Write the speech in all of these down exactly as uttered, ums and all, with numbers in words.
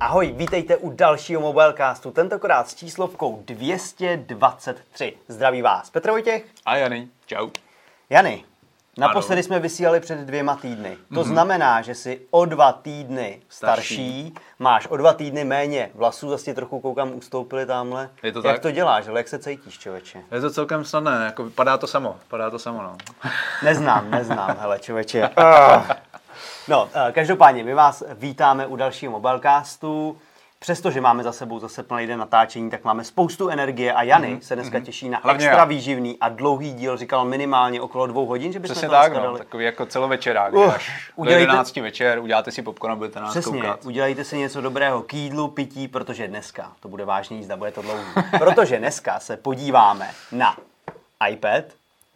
Ahoj, vítejte u dalšího Mobilecastu, tentokrát s číslovkou dvě stě dvacet tři. Zdraví vás Petr Vojtěch. A Jany, čau. Jany, naposledy ano. jsme vysílali před dvěma týdny. To mm-hmm. znamená, že jsi o dva týdny starší, starší. máš o dva týdny méně vlasů, zase trochu koukám, ustoupili tamhle. Je to jak tak? To děláš, ale jak se cítíš, člověče? Je to celkem snadné, jako vypadá to samo, vypadá to samo, no. Neznám, neznám, hele, člověče. No, každopádně, my vás vítáme u dalšího Mobilecastu. Přestože máme za sebou zase plný den natáčení, tak máme spoustu energie a Jany mm-hmm. se dneska mm-hmm. těší na hlavně extra já. výživný a dlouhý díl, říkal minimálně okolo dvou hodin, že bychom to dali. Přesně tak, no, takový jako celovečerák, uh, až udělejte... do jedenácti večer, uděláte si popcorn a budete nás Přesně, koukat. Přesně, udělejte si něco dobrého k jídlu, pití, protože dneska, to bude vážně jízda, bude to dlouhý, protože dneska se podíváme na iPad,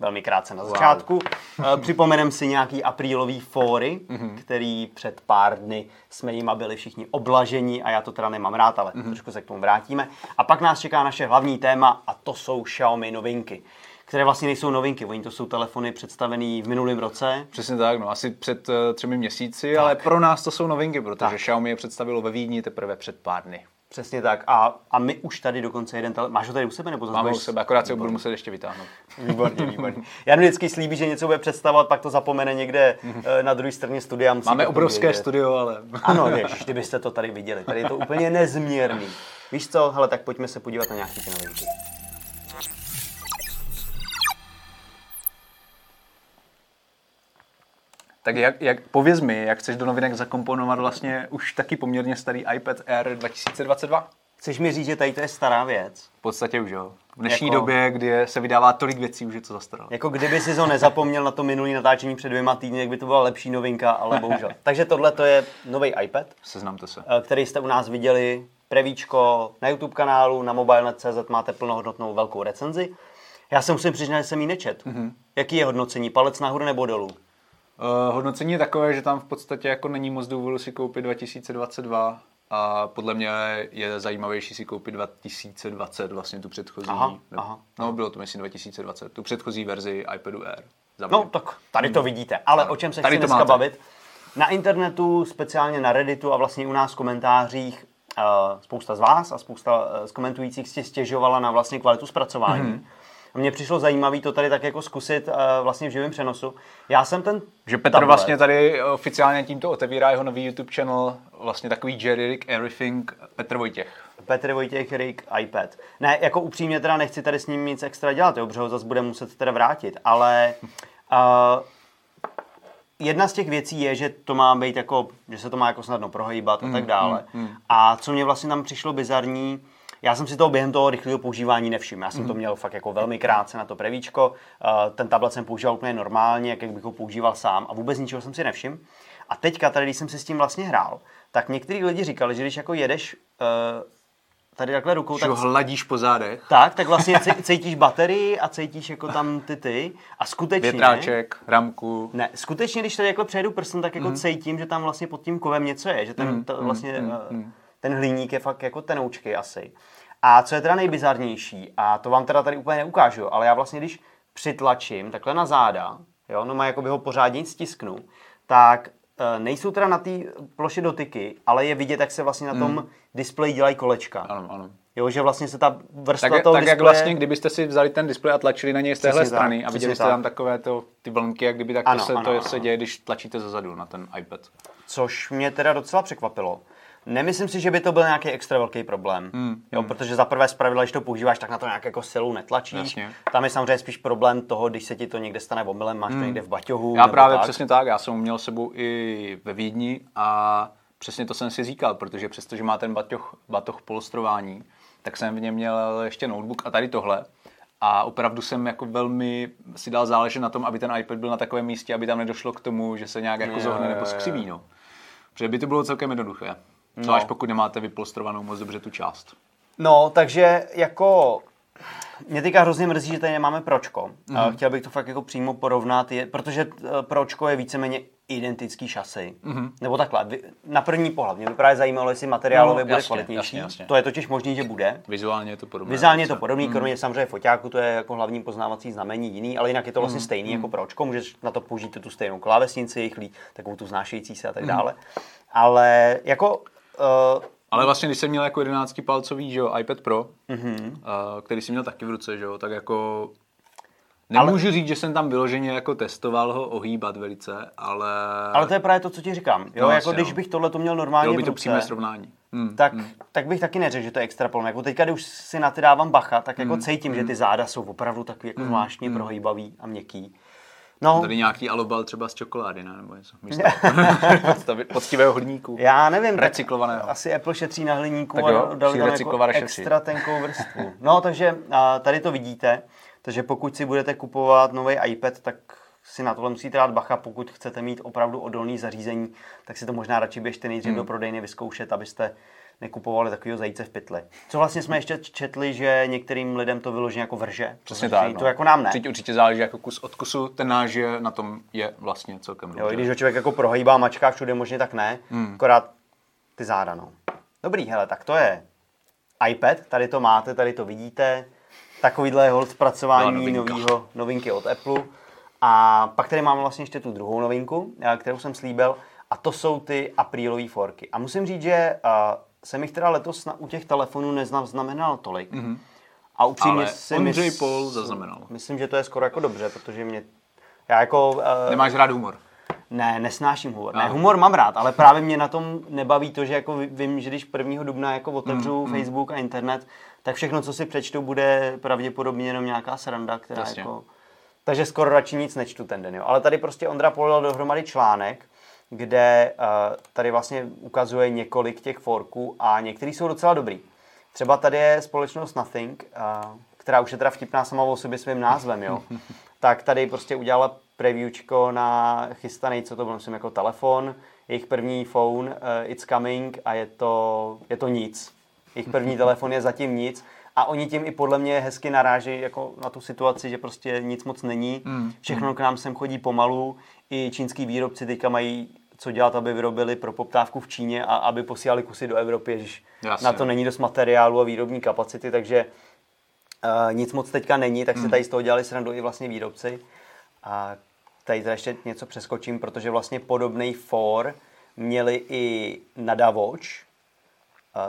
velmi krátce na začátku. Wow. Připomenem si nějaký aprílový fóry, mm-hmm. který před pár dny jsme jima byli všichni oblaženi a já to teda nemám rád, ale mm-hmm. trošku se k tomu vrátíme. A pak nás čeká naše hlavní téma a to jsou Xiaomi novinky, které vlastně nejsou novinky, oni to jsou telefony představené v minulém roce. Přesně tak, no asi před uh, třemi měsíci, tak. ale pro nás to jsou novinky, protože tak. Xiaomi je představilo ve Vídni teprve před pár dny. Přesně tak. A, a my už tady dokonce jeden tele... Máš ho tady u sebe? Nebo mám ho u sebe, akorát se ho budu muset ještě vytáhnout. Výborně, výborně. Jan vždycky slíbí, že něco bude představovat, pak to zapomene někde na druhé straně studia. Máme obrovské vědět. studio, ale... Ano, víš, kdybyste to tady viděli. Tady je to úplně nezměrný. Víš co? Hele, tak pojďme se podívat na nějaký ty novinky. Tak jak, jak, pověz mi, jak chceš do novinek zakomponovat vlastně už taky poměrně starý iPad Air dva tisíce dvacet dva? Chceš mi říct, že tady to je stará věc? V podstatě už jo. V dnešní jako... době, kdy se vydává tolik věcí, už je to zastaralo. Jako kdyby si ho nezapomněl na to minulý natáčení před dvěma týdny, jak by to byla lepší novinka, ale bohužel. Takže tohle to je nový iPad. Seznamte se. Který jste u nás viděli, prevíčko na YouTube kanálu, na mobile tečka cé zet máte plnohodnotnou velkou recenzi. Já se musím přiznat, že jsem ji nečet. Mm-hmm. Jaký je hodnocení? Palec nahoru nebo dolů? Uh, hodnocení je takové, že tam v podstatě jako není moc důvodu si koupit dva tisíce dvacet dva a podle mě je zajímavější si koupit dva tisíce dvacet, vlastně tu předchozí, aha, aha, no aha. bylo to myslím dva tisíce dvacet, tu předchozí verzi iPadu Air. No tak tady to vidíte, ale tady, o čem se chci dneska máte. bavit? Na internetu, speciálně na Redditu a vlastně u nás v komentářích uh, spousta z vás a spousta uh, z komentujících si stěžovala na vlastně kvalitu zpracování. Hmm. A mně přišlo zajímavé to tady tak jako zkusit uh, vlastně v živém přenosu. Já jsem ten... Že Petr tablet. vlastně tady oficiálně tímto otevírá jeho nový YouTube channel, vlastně takový Jerry Rick Everything Petr Vojtěch. Petr Vojtěch Rick iPad. Ne, jako upřímně teda nechci tady s ním nic extra dělat, jo, protože ho zase bude muset teda vrátit, ale... Uh, jedna z těch věcí je, že to má být jako, že se to má jako snadno prohýbat mm, a tak dále. Mm, mm. A co mě vlastně tam přišlo bizarní, já jsem si toho během toho rychlého používání nevšiml. Já jsem to měl fakt jako velmi krátce na to prevíčko. Ten tablet jsem používal úplně normálně, jak bych ho používal sám a vůbec ničeho jsem si nevšiml. A teďka tady, když jsem si s tím vlastně hrál, tak některý lidi říkali, že když jako jedeš tady takhle rukou, tak... Že ho hladíš po zádech. Tak, tak vlastně cítíš baterii a cítíš jako tam ty ty. A skutečně... Větráček, ramku. Ne, skutečně, když tady jako přejedu prstem, tak jako mm. cítím, že tam vlastně pod tím kovem něco je, že ten to vlastně... Mm, mm, mm. Ten hliník je fakt jako tenoučky asi. A co je teda nejbizarnější, a to vám teda tady úplně neukážu, ale já vlastně, když přitlačím takhle na záda, jo, no má jakoby ho pořádně stisknu, tak e, nejsou teda na té ploše dotyky, ale je vidět, jak se vlastně na tom mm. displeji dělají kolečka. Ano, ano. Jo, že vlastně se ta vrstva tak, toho tak displeje... Tak jak vlastně, kdybyste si vzali ten displej a tlačili na něj z téhle strany tak, a viděli jste tak. tam takové to, ty vlnky, jak kdyby tak ano, to, se, ano, to ano. se děje, když tlačíte zezadu na ten iPad. Což mě teda docela překvapilo. Nemyslím si, že by to byl nějaký extra velký problém, mm, jo, mm. protože za prvé zpravidla, když to používáš, tak na to nějak jako silou netlačíš. Jasně. Tam je samozřejmě spíš problém toho, když se ti to někde stane omylem, máš mm. to někde v baťohu. Já právě tak. přesně tak, já jsem měl s sebou i ve Vídni a přesně to jsem si říkal, protože přestože má ten baťoh, batoh polstrování, tak jsem v něm měl ještě notebook a tady tohle. A opravdu jsem jako velmi si dal záležet na tom, aby ten iPad byl na takovém místě, aby tam nedošlo k tomu, že se nějak jako je, zohne je, nebo skřiví, no. Protože by to bylo celkem jednoduché. No. Co až pokud nemáte vypolstrovanou moc dobře tu část. No, takže jako... Mě teďka hrozně mrzí, že tady nemáme Pročko. Mm-hmm. Chtěl bych to fakt jako přímo porovnat, je, protože Pročko je víceméně identický šasy. Mm-hmm. Nebo takhle, na první pohled. Mě by právě zajímalo, jestli materiálově no, bude jasně, kvalitnější. Jasně, jasně. To je totiž možný, že bude. Vizuálně je to podobné. Vizuálně je to podobný, mm-hmm. kromě samozřejmě foťáku, to je jako hlavní poznávací znamení jiný, ale jinak je to vlastně mm-hmm. stejný jako Pročko. Můžeš na to použít tu stejnou klávesnici, chlí, takovou tu znášející se a tak dále. Mm-hmm. Ale jako Uh, Ale vlastně, když jsem měl jako jedenáctipalcový, že jo, iPad Pro, mm-hmm. který jsem měl taky v ruce, že jo, tak jako... Nemůžu ale... říct, že jsem tam vyloženě jako testoval ho ohýbat velice, ale... Ale to je právě to, co ti říkám. Jo, no, jako jasně, když no. bych tohle to měl normálně v ruce... Bylo by to přímé srovnání. Mm, tak, mm. tak bych taky neřekl, že to je extra plné. Jako teďka, když už si na ty dávám bacha, tak jako mm, cítím, mm. že ty záda jsou opravdu takový jako zvláštně mm, prohýbavý a měkký. No. Tady nějaký alobal třeba z čokolády, ne? Nebo něco místo poctivého hliníku. Já nevím. Recyklovaného. Asi Apple šetří na hliníku tak jo, a dali tam jako extra tenkou vrstvu. No, takže tady to vidíte. Takže pokud si budete kupovat nový iPad, tak si na tohle musíte dát bacha. Pokud chcete mít opravdu odolný zařízení, tak si to možná radši běžte nejdřív hmm. do prodejny vyzkoušet, abyste nekupovali takového zajíce v pytli. Co vlastně jsme ještě četli, že některým lidem to vyloží jako vrže. Přesně tak. To no. jako nám ne. Určitě, určitě záleží jako kus od kusu, ten náš je, na tom je vlastně celkem dobře. Jo, i když ho člověk jako prohýbá, mačká všude možně, tak ne. Hmm. Akorát ty záda, no. Dobrý, hele, tak to je iPad, tady to máte, tady to vidíte. Takovýhle hold zpracování nového novinky od Apple. A pak tady mám vlastně ještě tu druhou novinku, kterou jsem slíbil, a to jsou ty aprílové forky. A musím říct, že uh, jsem jich teda letos na, u těch telefonů neznamenal tolik. Mm-hmm. A upřímně si Ondřej mysl... Paul zaznamenal. Myslím, že to je skoro jako dobře, protože mě... Já jako... Uh... Nemáš rád humor? Ne, nesnáším humor. Ne, humor mám rád, ale právě mě na tom nebaví to, že jako vím, že když prvního dubna jako otevřu mm, Facebook mm. a internet, tak všechno, co si přečtu, bude pravděpodobně jenom nějaká sranda, která Jasně. jako... Takže skoro radši nic nečtu ten den, jo. Ale tady prostě Ondra polil dohromady článek, kde uh, tady vlastně ukazuje několik těch forků a některý jsou docela dobrý. Třeba tady je společnost Nothing, uh, která už je teda vtipná sama o sobě svým názvem, jo. Tak tady prostě udělala previewčko na chystaný, co to bylo, myslím, jako telefon, jejich první phone, uh, it's coming a je to, je to nic. Jejich první telefon je zatím nic a oni tím i podle mě hezky naráží jako na tu situaci, že prostě nic moc není, všechno k nám sem chodí pomalu, i čínský výrobci teďka mají co dělat, aby vyrobili pro poptávku v Číně a aby posílali kusy do Evropy, ježiš, na to není dost materiálu a výrobní kapacity, takže uh, nic moc teďka není, tak se tady z toho dělali srandu i vlastně výrobci. A tady ještě něco přeskočím, protože vlastně podobný for měli i Nada Watch,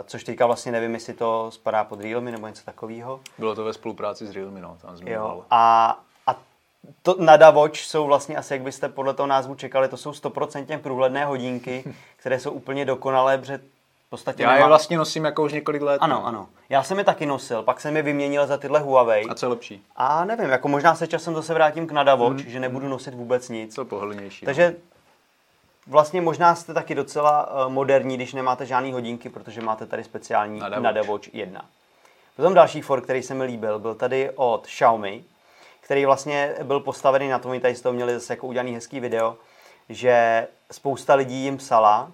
což teďka vlastně nevím, jestli to spadá pod Realme nebo něco takového. Bylo to ve spolupráci s Realme, no, tam zmiňoval. A, a to Nada Watch jsou vlastně asi, jak byste podle toho názvu čekali, to jsou sto procent průhledné hodinky, které jsou úplně dokonalé, protože v podstatě... Já nemám... je vlastně nosím jako už několik let. Ano, ano. Já jsem je taky nosil, pak jsem je vyměnil za tyhle Huawei. A co je lepší? A nevím, jako možná se časem zase vrátím k Nada Watch, mm, že nebudu mm. nosit vůbec nic. To pohodlnější. Takže... Vlastně možná jste taky docela moderní, když nemáte žádný hodinky, protože máte tady speciální Nada Watch jedna. Potom další fork, který se mi líbil, byl tady od Xiaomi, který vlastně byl postavený na tom, my tady z toho měli zase jako udělaný hezký video, že spousta lidí jim psala,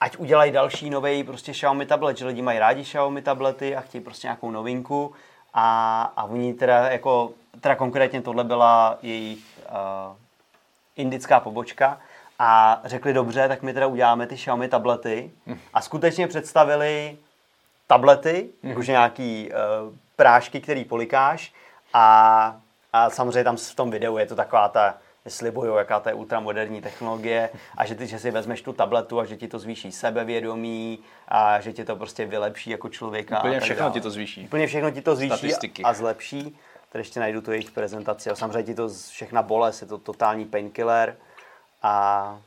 ať udělají další novej prostě Xiaomi tablet, že lidi mají rádi Xiaomi tablety a chtějí prostě nějakou novinku a, a oni teda jako, teda konkrétně tohle byla jejich uh, indická pobočka, a řekli, dobře, tak my teda uděláme ty Xiaomi tablety a skutečně představili tablety, mm. jakože nějaký uh, prášky, který polikáš a, a samozřejmě tam v tom videu je to taková ta, slibuju, jaká to je ultramoderní technologie a že ty, že si vezmeš tu tabletu a že ti to zvýší sebevědomí a že ti to prostě vylepší jako člověka. Úplně všechno ti to zvýší. Úplně všechno ti to zvýší a, a zlepší. Tady ještě najdu tu jejich prezentaci a samozřejmě ti to všechna bolest, je to totální painkiller. A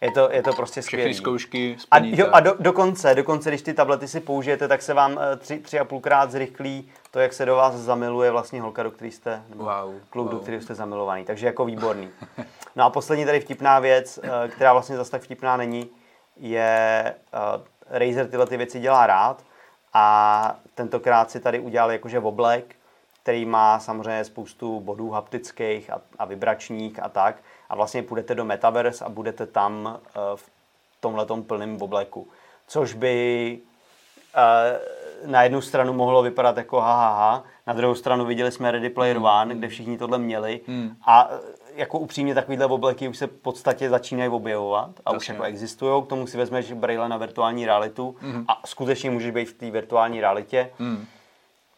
je to, je to prostě skvělé. Všechny zkoušky splníte. A, jo, a do, dokonce, dokonce, když ty tablety si použijete, tak se vám tři, tři a půlkrát zrychlí to, jak se do vás zamiluje vlastně holka, do který jste, nebo wow, kluk, wow. do kterého jste zamilovaný. Takže jako výborný. No a poslední tady vtipná věc, která vlastně zase tak vtipná není, je uh, Razer tyhle ty věci dělá rád a tentokrát si tady udělal jakože oblek, který má samozřejmě spoustu bodů haptických a, a vibračních a tak. A vlastně půjdete do Metaverse a budete tam uh, v tomhletom plném obleku. Což by uh, na jednu stranu mohlo vypadat jako hahaha, na druhou stranu viděli jsme Ready Player mm. One, kde všichni tohle měli mm. a jako upřímně takovýhle obleky už se v podstatě začínají objevovat a Jasně. už jako existují. K tomu si vezmeš brejle na virtuální realitu mm. a skutečně můžeš být v té virtuální realitě. Mm.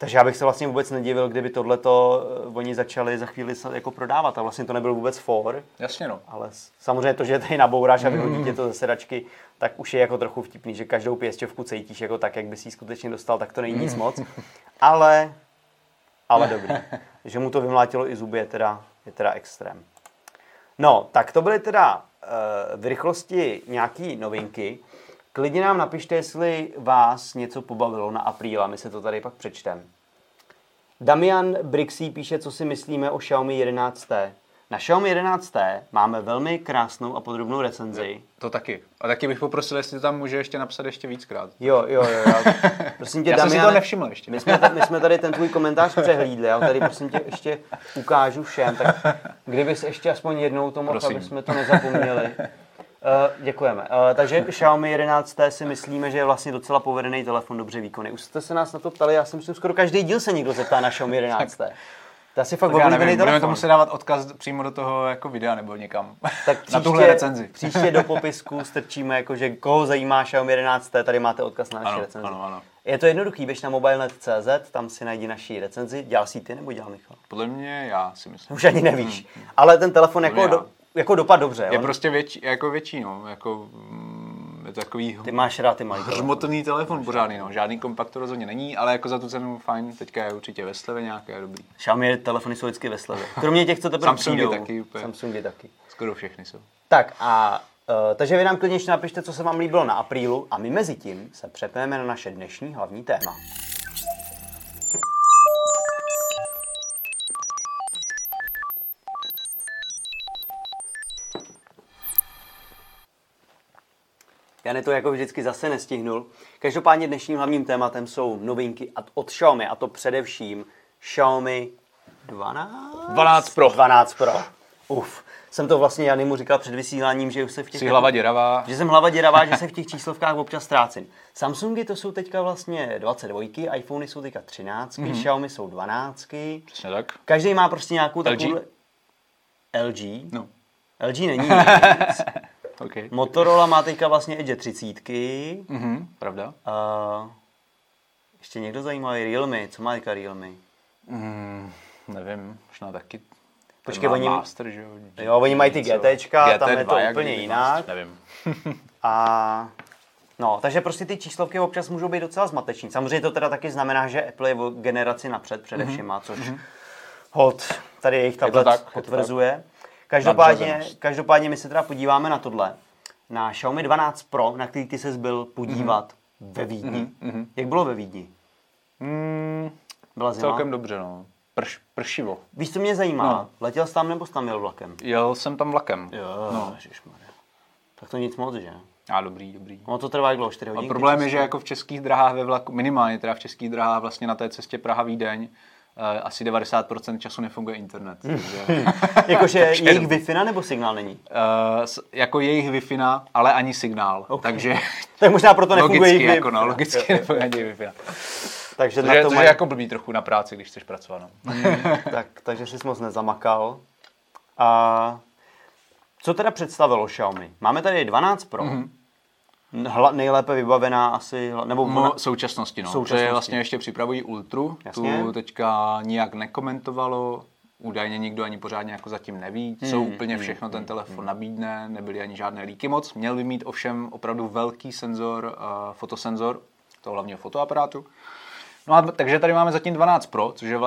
Takže já bych se vlastně vůbec nedivil, kdyby tohleto oni začali za chvíli jako prodávat. A vlastně to nebyl vůbec for. Jasně no. Ale samozřejmě to, že tady nabouráš a vyhodí tě to ze sedačky, tak už je jako trochu vtipný, že každou pěsťovku cítíš jako tak, jak bys ji skutečně dostal, tak to není nic moc. Ale, ale dobrý. Že mu to vymlátilo i zuby je teda, je teda extrém. No, tak to byly teda e, v rychlosti nějaký novinky. Klidně nám napište, jestli vás něco pobavilo na apríla, my se to tady pak přečteme. Damian Brixy píše, co si myslíme o Xiaomi jedenáct té. Na Xiaomi jedenáct té máme velmi krásnou a podrobnou recenzi. To taky. A taky bych poprosil, jestli to tam může ještě napsat ještě víckrát. Jo, jo, jo. Já, prosím tě, já Damiane, jsem si to nevšiml ještě. My jsme, my jsme tady ten tvůj komentář přehlídli, já tady prosím tě ještě ukážu všem, tak kdybys ještě aspoň jednou to mohl, aby jsme to nezapomněli. Uh, děkujeme. Uh, takže Xiaomi jedenáct si myslíme, že je vlastně docela povedený telefon, dobře výkonný. Už jste se nás na to ptali, já si myslím, skoro každý díl se někdo zeptá na Xiaomi jedenáct. Ta si fakt oblíbený telefon. Budeme to muset dávat odkaz přímo do toho jako videa nebo někam. Tak příště, na tuhle recenzi. Příště do popisku strčíme, jako, že koho zajímá Xiaomi jedenáct, tady máte odkaz na naši ano, recenzi. Ano, ano. Je to jednoduchý, běž na mobile net tečka cé zet, tam si najdi naši recenzi. Dělal jsi ty nebo dělal Michal? Podle mě já si myslím. Už ani nevíš. Hmm. Ale ten telefon jako do, jako dopad dobře. Je on? Prostě větší, jako větší, no. Jako, je to takový ty máš rád, ty máš hřmotný telefon pořádný, no. Žádný kompakt to rozhodně není, ale jako za tu cenu fajn, teďka je určitě ve slevě nějaké dobrý. Xiaomi telefony jsou vždycky ve slevě. Kromě těch, co teprve přijdou. Taky, Samsungy taky. Skoro všechny jsou. Tak a uh, takže vy nám klidně napište, co se vám líbilo na aprílu a my mezi tím se přepneme na naše dnešní hlavní téma. Já to jako vždycky zase nestihnul. Každopádně dnešním hlavním tématem jsou novinky od Xiaomi, a to především Xiaomi dvanáct? dvanáct Pro. dvanáct Pro. Uf, jsem to vlastně Janimu říkal před vysíláním, že už se v těch... Jsi hlava děravá. Že jsem hlava děravá, že se v těch číslovkách občas ztrácím. Samsungy to jsou teďka vlastně dvacet dva, iPhony jsou teďka třináct, mm-hmm. Xiaomi jsou dvanáct. Přesně tak. Každý má prostě nějakou takovou... L G? L G? No. L G není nic. Okay. Motorola má teďka vlastně Edge třicet. Mm-hmm, pravda. Uh, ještě někdo zajímavý? Realme. Co má teďka Realme? Mm, nevím. Možná taky. Počkej, oni, master, že? Jo, oni mají ty GTčka, tam je to úplně jinak. Nevím. A, no, takže prostě ty číslovky občas můžou být docela zmateční. Samozřejmě to teda taky znamená, že Apple je o generaci napřed především, mm-hmm. což mm-hmm. hod tady jejich tablet je tak, potvrzuje. Je Každopádně, každopádně my se teda podíváme na tohle, na Xiaomi dvanáct Pro, na který ty ses byl podívat mm-hmm. ve Vídni. Mm-hmm. Jak bylo ve Vídni? Mm, Byla zima? Celkem dobře, no. Prš, pršivo. Víš, co mě zajímá? No. Letěl jsi tam nebo jsi tam jel vlakem? Jel jsem tam vlakem. Jo, no. Ježišmarja. Tak to nic moc, že? A dobrý, dobrý. Ono to trvá dlouho, čtyři hodiny. A problém je, že jako v českých drahách ve vlaku, minimálně teda v českých drahách vlastně na té cestě Praha-Vídeň, asi devadesát procent času nefunguje internet. Takže... Jakože jejich Wi-Fi nebo signál není? Uh, jako jejich Wi-Fi, ale ani signál. Okay. Takže tak možná proto nefunguje jejich jako, no, logicky nefunguje jejich Wi-Fi. Takže to, to maj... je jako blbý trochu na práci, když chceš pracovat. No. tak, takže jsi moc nezamakal. A co teda představilo Xiaomi? Máme tady dvanáct Pro. Mm-hmm. Hla, nejlépe vybavená asi... Nebo no, současnosti, no. Současnosti. To je vlastně ještě připravují Ultru. Jasně. Tu teďka nijak nekomentovalo. Údajně nikdo ani pořádně jako zatím neví, co hmm, úplně hmm, všechno hmm, ten telefon hmm. nabídne. Nebyly ani žádné líky moc. Měl by mít ovšem opravdu velký senzor, uh, fotosenzor, toho hlavního fotoaparátu. No a takže tady máme zatím dvanáct Pro, což je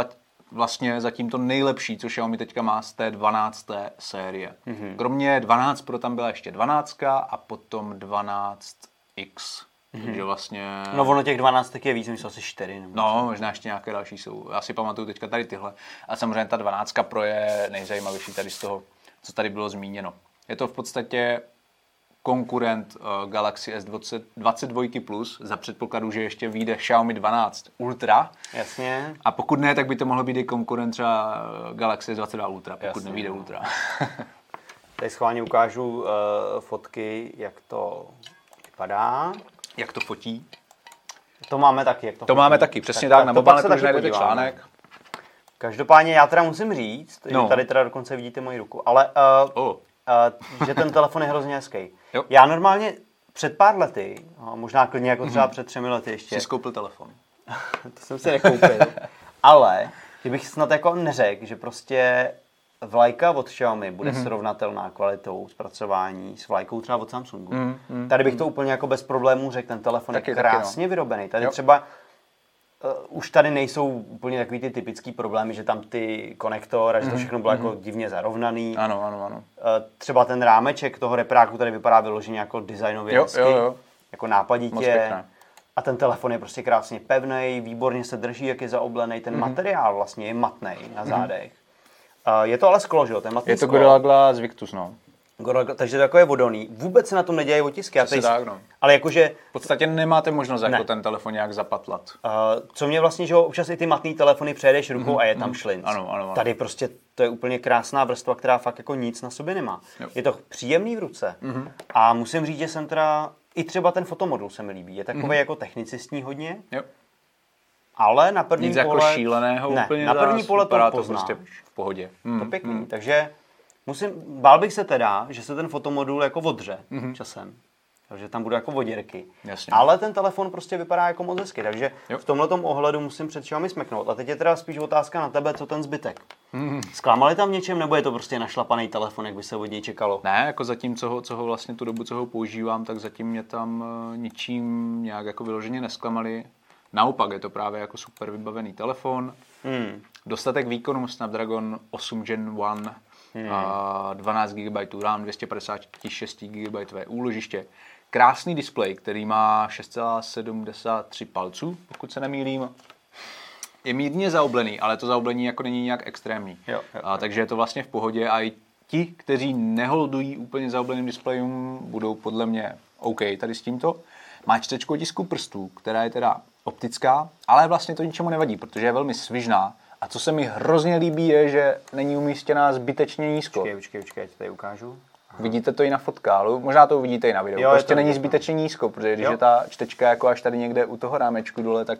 vlastně zatím to nejlepší, co Xiaomi teďka má z té dvanácté série. Mm-hmm. Kromě dvanáct Pro tam byla ještě dvanáct a potom dvanáct iks. Mm-hmm. Takže vlastně... No ono těch dvanáct je víc, myslím asi čtyři. Nebo no, třeba. Možná ještě nějaké další jsou. Já si pamatuju teďka tady tyhle. A samozřejmě ta dvanáct Pro je nejzajímavější tady z toho, co tady bylo zmíněno. Je to v podstatě konkurent uh, Galaxy S dvacet dva plus za předpokladu, že ještě vyjde Xiaomi dvanáct Ultra. Jasně. A pokud ne, tak by to mohlo být i konkurent třeba Galaxy S dvacet dva Ultra, pokud jasně, nevyjde no. Ultra. Tady schválně ukážu uh, fotky, jak to vypadá. Jak to fotí. To máme taky, jak to To fotí. Máme taky, přesně tak. tak, tak na mobiletu už najde článek. Každopádně já teda musím říct, no. že tady teda dokonce vidíte moji ruku, ale... Uh, oh. Uh, že ten telefon je hrozně hezký. Jo. Já normálně před pár lety, možná klidně jako třeba mm-hmm. před třemi lety ještě... Jsi koupil telefon. To jsem si nekoupil. Ale kdybych snad jako neřekl, že prostě vlajka od Xiaomi bude mm-hmm. srovnatelná kvalitou zpracování s vlajkou třeba od Samsungu. Mm-hmm. Tady bych to úplně jako bez problémů řekl, ten telefon taky, je krásně taky, no. vyrobený. Tady jo. třeba uh, už tady nejsou úplně takový ty typický problémy, že tam ty konektor a že to všechno bylo mm-hmm. jako divně zarovnaný. Ano, ano, ano. Uh, třeba ten rámeček toho repráku tady vypadá vyloženě jako designově hezky, jo, jo. jako nápaditě. A ten telefon je prostě krásně pevný, výborně se drží, jak je zaoblený. Ten mm-hmm. materiál vlastně je matnej na zádech. Mm-hmm. Uh, je to ale sklo, že jo? Je to Gorilla Glass Victus, no. Gorilla, takže to jako je vodolný. Vůbec se na tom nedělají otisky. To se dá, no. Ale jakože... V podstatě nemáte možnost ne. jako ten telefon nějak zapatlat. Uh, co mě vlastně, že občas i ty matný telefony přejedeš rukou mm-hmm. a je tam šlinc. Ano, ano, ano. Tady prostě to je úplně krásná vrstva, která fakt jako nic na sobě nemá. Jo. Je to příjemný v ruce. Mm-hmm. A musím říct, že jsem teda... I třeba ten fotomodul se mi líbí. Je takový mm-hmm. jako technicistní hodně. Jo. Ale na první nic pohled... Nic jako šíleného ne, úplně na první pohled to poznáš. Prostě v pohodě. Mm, to pěkný. Mm. Takže musím, bál bych se teda, že se ten fotomodul jako odře mm-hmm. časem. Takže tam budou jako voděrky. Jasně. Ale ten telefon prostě vypadá jako moc hezky. Takže jo. v tomhletom ohledu musím před Xiaomi smeknout. A teď je teda spíš otázka na tebe, co ten zbytek. Mm. Zklamali tam něčem, nebo je to prostě našlapaný telefon, jak by se od něj čekalo? Ne, jako zatím, co ho, co ho vlastně tu dobu, co ho používám, tak zatím mě tam uh, ničím nějak jako vyloženě nesklamali. Naopak je to právě jako super vybavený telefon, hmm. dostatek výkonu Snapdragon osm Gen jedna, hmm. a dvanáct gigabajtů RAM, dvě stě padesát šest gigabajtů úložiště, krásný displej, který má šest celá sedmdesát tři palců, pokud se nemýlím, je mírně zaoblený, ale to zaoblení jako není nějak extrémní, jo, jo, a, takže je to vlastně v pohodě a i ti, kteří neholdují úplně zaobleným displejům, budou podle mě OK tady s tímto. Má čtečku otisku prstů, která je teda optická, ale vlastně to ničemu nevadí, protože je velmi svižná. A co se mi hrozně líbí je, že není umístěná zbytečně nízko. Počkej, počkej, počkej, já ti tady ukážu. Aha. Vidíte to i na fotkálu, možná to uvidíte i na videu. Jo, prostě to není to zbytečně nízko, protože když jo. je ta čtečka jako až tady někde u toho rámečku dole, tak,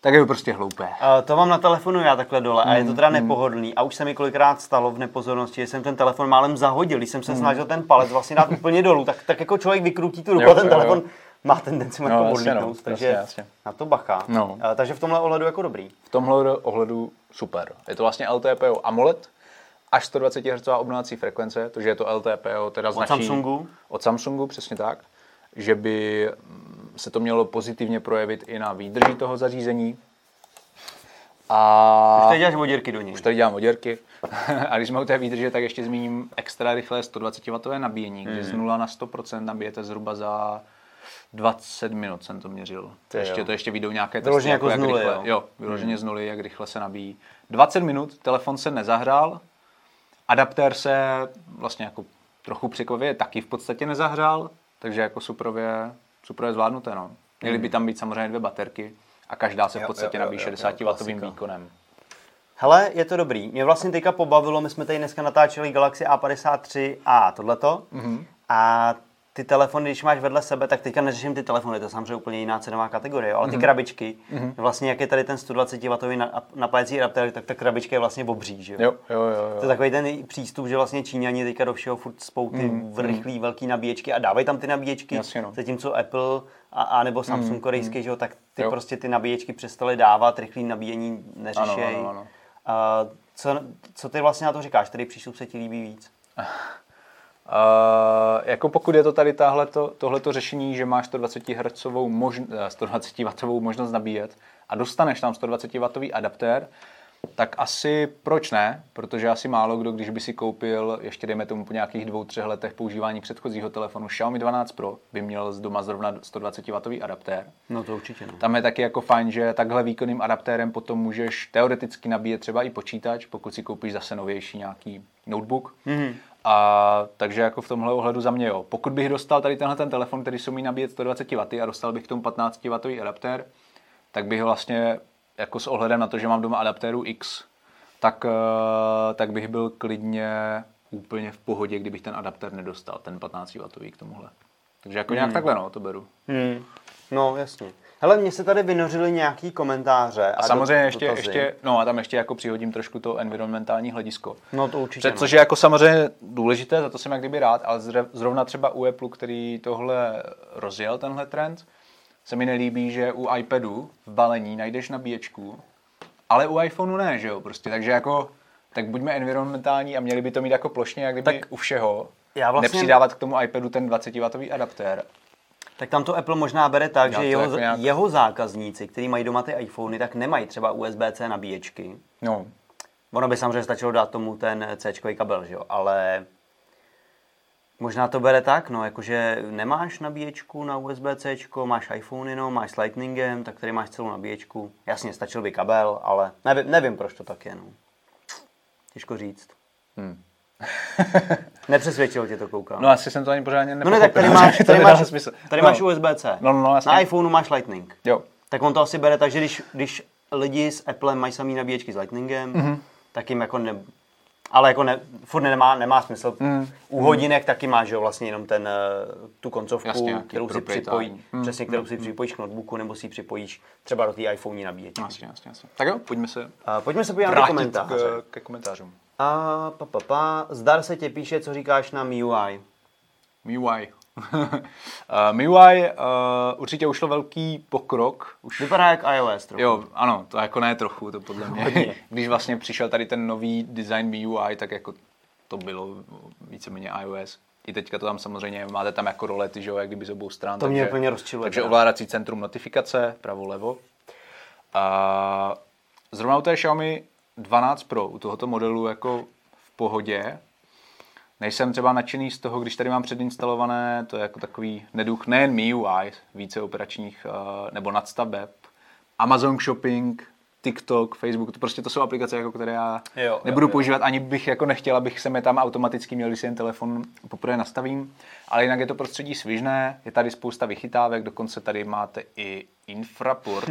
tak je to prostě hloupé. Uh, to mám na telefonu já takhle dole mm, a je to teda mm. nepohodlný. A už se mi kolikrát stalo v nepozornosti, že jsem ten telefon málem zahodil, když jsem se mm. snažil ten palec vlastně dát úplně dolů, tak, tak jako člověk vykrutí tu ruku a ten jo, telefon... Jo. Má tendenci no, jako odlítnout, takže jasně, jasně. na to bacha. No. A, takže v tomhle ohledu jako dobrý. V tomhle ohledu super. Je to vlastně L T P O AMOLED, až sto dvacet hertzů obnovací frekvence, takže je to L T P O teda od značí... Samsungu? Od Samsungu, přesně tak. Že by se to mělo pozitivně projevit i na výdrži toho zařízení. A... Už tady děláš oděrky do něj. Už tady dělám oděrky. A když jsme u té výdrže, tak ještě zmíním extra rychlé sto dvacet wattové nabíjení, mm. kde z nula na sto procent nabijete zhruba za... dvacet minut jsem to měřil. To ještě, to ještě vyjdou nějaké testy, jako jak nuly, rychle. Jo, jo vyloženě hmm. z nuly, jak rychle se nabíjí. dvacet minut, telefon se nezahrál, adaptér se vlastně jako trochu překvapivě taky v podstatě nezahrál, takže jako suprově, suprově zvládnuté. No. Měly by tam být samozřejmě dvě baterky a každá se v podstatě jo, jo, nabíjí šedesáti wattovým výkonem. Hele, je to dobrý. Mě vlastně teďka pobavilo, my jsme tady dneska natáčeli Galaxy A padesát tři a tohleto mm-hmm. a ty telefony, když máš vedle sebe, tak teďka neřeším ty telefony, to je samozřejmě úplně jiná cenová kategorie, jo? Ale ty mm-hmm. krabičky, mm-hmm. vlastně jak je tady ten sto dvacet wattový napájecí adaptér, tak ta krabička je vlastně obří, že jo? Jo, jo, jo, jo. To je takový ten přístup, že vlastně Číňani teďka do všeho furt spou ty mm-hmm. rychlý velký nabíječky a dávají tam ty nabíječky, no. zatímco Apple a, a nebo Samsung mm-hmm. korejský, že jo, tak ty jo. prostě ty nabíječky přestaly dávat, rychlý nabíjení neřešej. Ano, ano, ano. A co, co ty vlastně na to říkáš, který přístup se ti líbí víc? Uh, jako pokud je to tady tahleto, tohleto řešení, že máš sto dvacet wattovou možnost nabíjet a dostaneš tam sto dvacet wattový adaptér, tak asi proč ne, protože asi málo kdo, když by si koupil, ještě dejme tomu po nějakých dvou, třech letech používání předchozího telefonu Xiaomi dvanáct Pro, by měl z doma zrovna sto dvacet wattový adaptér. No to určitě. No. Tam je taky jako fajn, že takhle výkonným adaptérem potom můžeš teoreticky nabíjet třeba i počítač, pokud si koupíš zase novější nějaký notebook. Mm-hmm. A takže jako v tomhle ohledu za mě jo. Pokud bych dostal tady tenhle ten telefon, který se umí nabíjet sto dvacet wattů a dostal bych k tomu patnáct wattový adaptér, tak bych vlastně jako s ohledem na to, že mám doma adaptérů X, tak, tak bych byl klidně úplně v pohodě, kdybych ten adaptér nedostal, ten patnáct wattový k tomuhle. Takže jako hmm. nějak takhle no, to beru. Hmm. No jasně. Hele, mně se tady vynořily nějaký komentáře. A, a samozřejmě do, ještě, ještě, no a tam ještě jako přihodím trošku to environmentální hledisko. No to určitě. Což je jako samozřejmě důležité, za to jsem jak kdyby rád, ale zrovna třeba u Apple, který tohle rozjel, tenhle trend, se mi nelíbí, že u iPadu v balení najdeš nabíječku, ale u iPhoneu ne, že jo, prostě, takže jako, tak buďme environmentální a měli by to mít jako plošně, jak kdyby tak u všeho, vlastně nepřidávat k tomu iPadu ten dvacetiwattový adaptér. Tak tam to Apple možná bere tak, já že jeho, jako nějak... jeho zákazníci, kteří mají doma ty iPhony, tak nemají třeba U S B C nabíječky. No. Ono by samozřejmě stačilo dát tomu ten C-čkový kabel, že jo, ale... Možná to bere tak, no, jakože nemáš nabíječku na U S B C čko, máš iPhone, no, máš s Lightningem, tak tady máš celou nabíječku. Jasně, stačil by kabel, ale nevím, nevím proč to tak je, no. Těžko říct. Hmm. Nepřesvědčilo tě to, koukám. No asi jsem to ani pořádně nepochopil. No ne, tak tady máš, tady máš, tady máš no. U S B C, no, no, no, na iPhoneu máš Lightning. Jo. Tak on to asi bere tak, že když, když lidi s Applem mají samý nabíječky s Lightningem, mm-hmm. tak jim jako ne... Ale jako ne, furt nemá, nemá smysl. Mm. U hodinek taky máš, jo, vlastně jenom ten, tu koncovku, jasně, kterou si připojíš, mm. přesně, kterou mm. si připojíš k notebooku, nebo si připojíš třeba do té iPhone nabíječky. Jasně, jasně, jasně. Tak jo, pojďme se, a, pojďme se podívat na komentáře. K, ke komentářům. A, pa, pa, pa. Zdar se tě píše, co říkáš na M I U I. M I U I. uh, M I U I uh, určitě ušlo velký pokrok. Už... Vypadá jak iOS trochu. Jo, ano, to jako ne trochu, to podle mě. Když vlastně přišel tady ten nový design M I U I, tak jako to bylo víceméně iOS. I teďka to tam samozřejmě, máte tam jako rolety, že jo, jak kdyby z obou stran. To takže, mě plně rozčiluje. Takže ovládací centrum notifikace, pravo, levo. A uh, zrovna u té Xiaomi dvanáct Pro, u tohoto modelu jako v pohodě. Nejsem třeba nadšený z toho, když tady mám předinstalované, to je jako takový neduch nejen M I U I, více operačních, nebo nadstav web, Amazon Shopping, TikTok, Facebook, to prostě to jsou aplikace, jako které já jo, nebudu jo, používat, jo. Ani bych jako nechtěl, abych se mě tam automaticky měl, když si jen telefon poprvé nastavím, ale jinak je to prostředí svižné, je tady spousta vychytávek, dokonce tady máte i Infraport.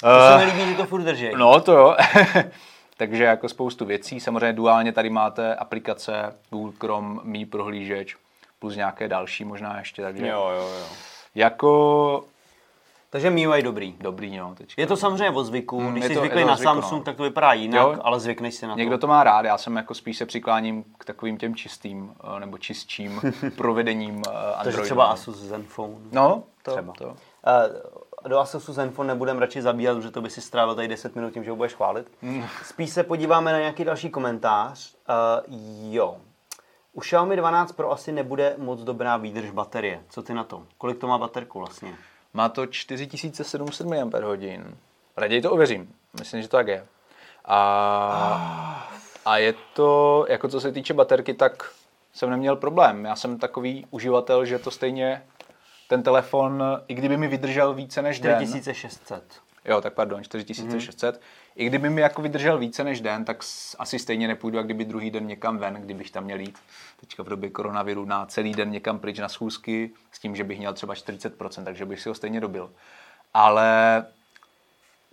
To se mi líbí, že to furt drží. No to jo. Takže jako spoustu věcí, samozřejmě duálně tady máte aplikace, Google Chrome, mý prohlížeč, plus nějaké další možná ještě, takže jo, jo, jo. Jako... Takže M I U I dobrý. Dobrý, jo. Teďka. Je to samozřejmě o zvyku, hmm, když jsi to, zvyklý na zvyku, Samsung, no. Tak to vypadá jinak, jo? Ale zvykneš si na to. Někdo to má rád, já jsem jako spíš se přikláním k takovým těm čistým, nebo čistším provedením Androidu. Takže třeba Asus Zenfone. No, to, třeba. To. Uh, Do Asusu Zenfone nebudeme radši zabíhat, protože to by si strávil tady deset minut tím, že ho budeš chválit. Spíš se podíváme na nějaký další komentář. Uh, jo. U Xiaomi dvanáct Pro asi nebude moc dobrá výdrž baterie. Co ty na to? Kolik to má baterku vlastně? Má to čtyři tisíce sedm set miliampérhodin. Raději to ověřím. Myslím, že to tak je. A, a je to, jako co se týče baterky, tak jsem neměl problém. Já jsem takový uživatel, že to stejně... Ten telefon, i kdyby mi vydržel více než den... čtyři tisíce šest set. Jo, tak pardon, čtyři tisíce šest set. Mm. I kdyby mi jako vydržel více než den, tak asi stejně nepůjdu, jak kdyby druhý den někam ven, kdybych tam měl jít. Teďka v době koronaviru na celý den někam pryč na schůzky, s tím, že bych měl třeba čtyřicet procent, takže bych si ho stejně dobil. Ale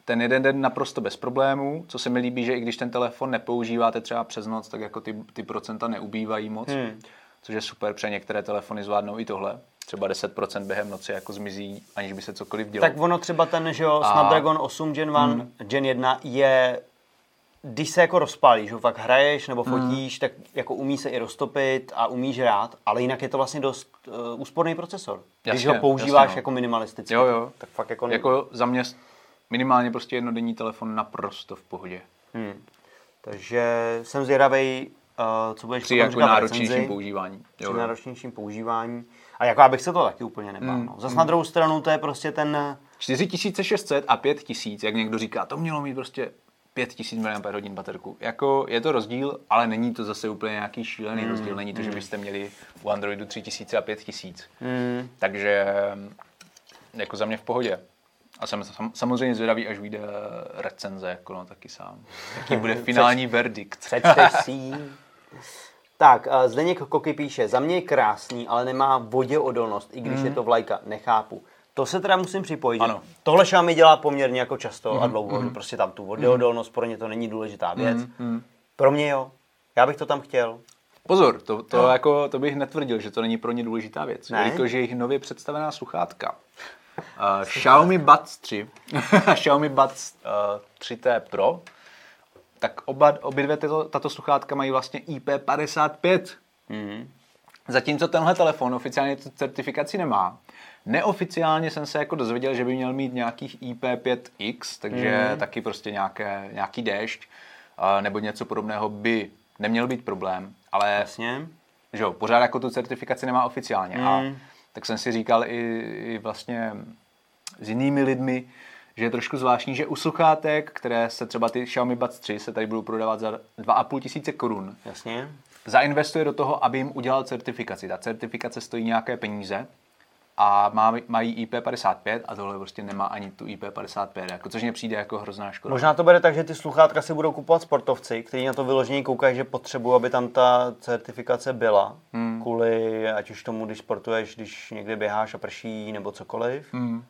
ten jeden den naprosto bez problémů, co se mi líbí, že i když ten telefon nepoužíváte třeba přes noc, tak jako ty, ty procenta neubývají moc, mm. což je super, protože některé telefony zvládnou i tohle. Třeba deset procent během noci jako zmizí, aniž by se cokoliv dělo. Tak ono třeba ten, že jo, a... Snapdragon osm Gen jedna, mm. Gen jedna je, když se jako rozpálíš, že fakt hraješ nebo fotíš, mm. tak jako umí se i roztopit a umíš hrát, ale jinak je to vlastně dost uh, úsporný procesor. Jasně, když ho používáš jasně, no. jako minimalisticky. Jo, jo. Tak fakt jako... jako za mě minimálně prostě jednodenní telefon naprosto v pohodě. Mm. Takže jsem zvědavej, Uh, co budeš při jako náročnějším používání. Jo, při náročnějším používání. A jako abych se to taky úplně nebál. Mm. No. Zas mm. na druhou stranu to je prostě ten... čtyři tisíce šest set a pět tisíc, jak někdo říká, to mělo mít prostě pět tisíc miliampérhodin baterku. Jako je to rozdíl, ale není to zase úplně nějaký šílený mm. rozdíl. Není to, mm. že byste měli u Androidu tři tisíce a pět tisíc. Mm. Takže jako za mě v pohodě. A jsem samozřejmě zvědavý, až vyjde recenze, jako no, taky sám. Jaký bude finální verdikt. Přečteš si. Tak, Zdeněk Koky píše, za mě je krásný, ale nemá voděodolnost, i když mm. je to vlajka, nechápu. To se teda musím připojit. Ano. Tohle Xiaomi dělá poměrně jako často mm. a dlouho, mm. prostě tam tu voděodolnost, mm. pro ně to není důležitá věc. Mm. Pro mě jo, já bych to tam chtěl. Pozor, to, to, no. jako, to bych netvrdil, že to není pro ně důležitá věc, protože jejich nově představená sluchátka. Uh, Xiaomi Buds tři a Xiaomi Buds uh, tři T Pro, tak oba, obě dvě tato, tato sluchátka mají vlastně I P padesát pět. Mm-hmm. Zatímco tenhle telefon oficiálně tu certifikaci nemá. Neoficiálně jsem se jako dozvěděl, že by měl mít nějakých I P pět X, takže mm. taky prostě nějaké, nějaký déšť nebo něco podobného by neměl být problém, ale vlastně. Že jo, pořád jako tu certifikaci nemá oficiálně. Mm. A tak jsem si říkal i, i vlastně s jinými lidmi, že je trošku zvláštní, že u sluchátek, které se třeba ty Xiaomi Buds tři se tady budou prodávat za dva a půl tisíce korun. Jasně. Zainvestuje do toho, aby jim udělal certifikaci. Ta certifikace stojí nějaké peníze a má, mají I P padesát pět a tohle prostě nemá ani tu I P padesát pět, jako, což mě přijde jako hrozná škoda. Možná to bude tak, že ty sluchátka si budou kupovat sportovci, kteří na to vyloženě koukají, že potřebují, aby tam ta certifikace byla. Hmm. Kvůli, ať už tomu, když sportuješ, když někde běháš a prší nebo cokoliv. Hmm.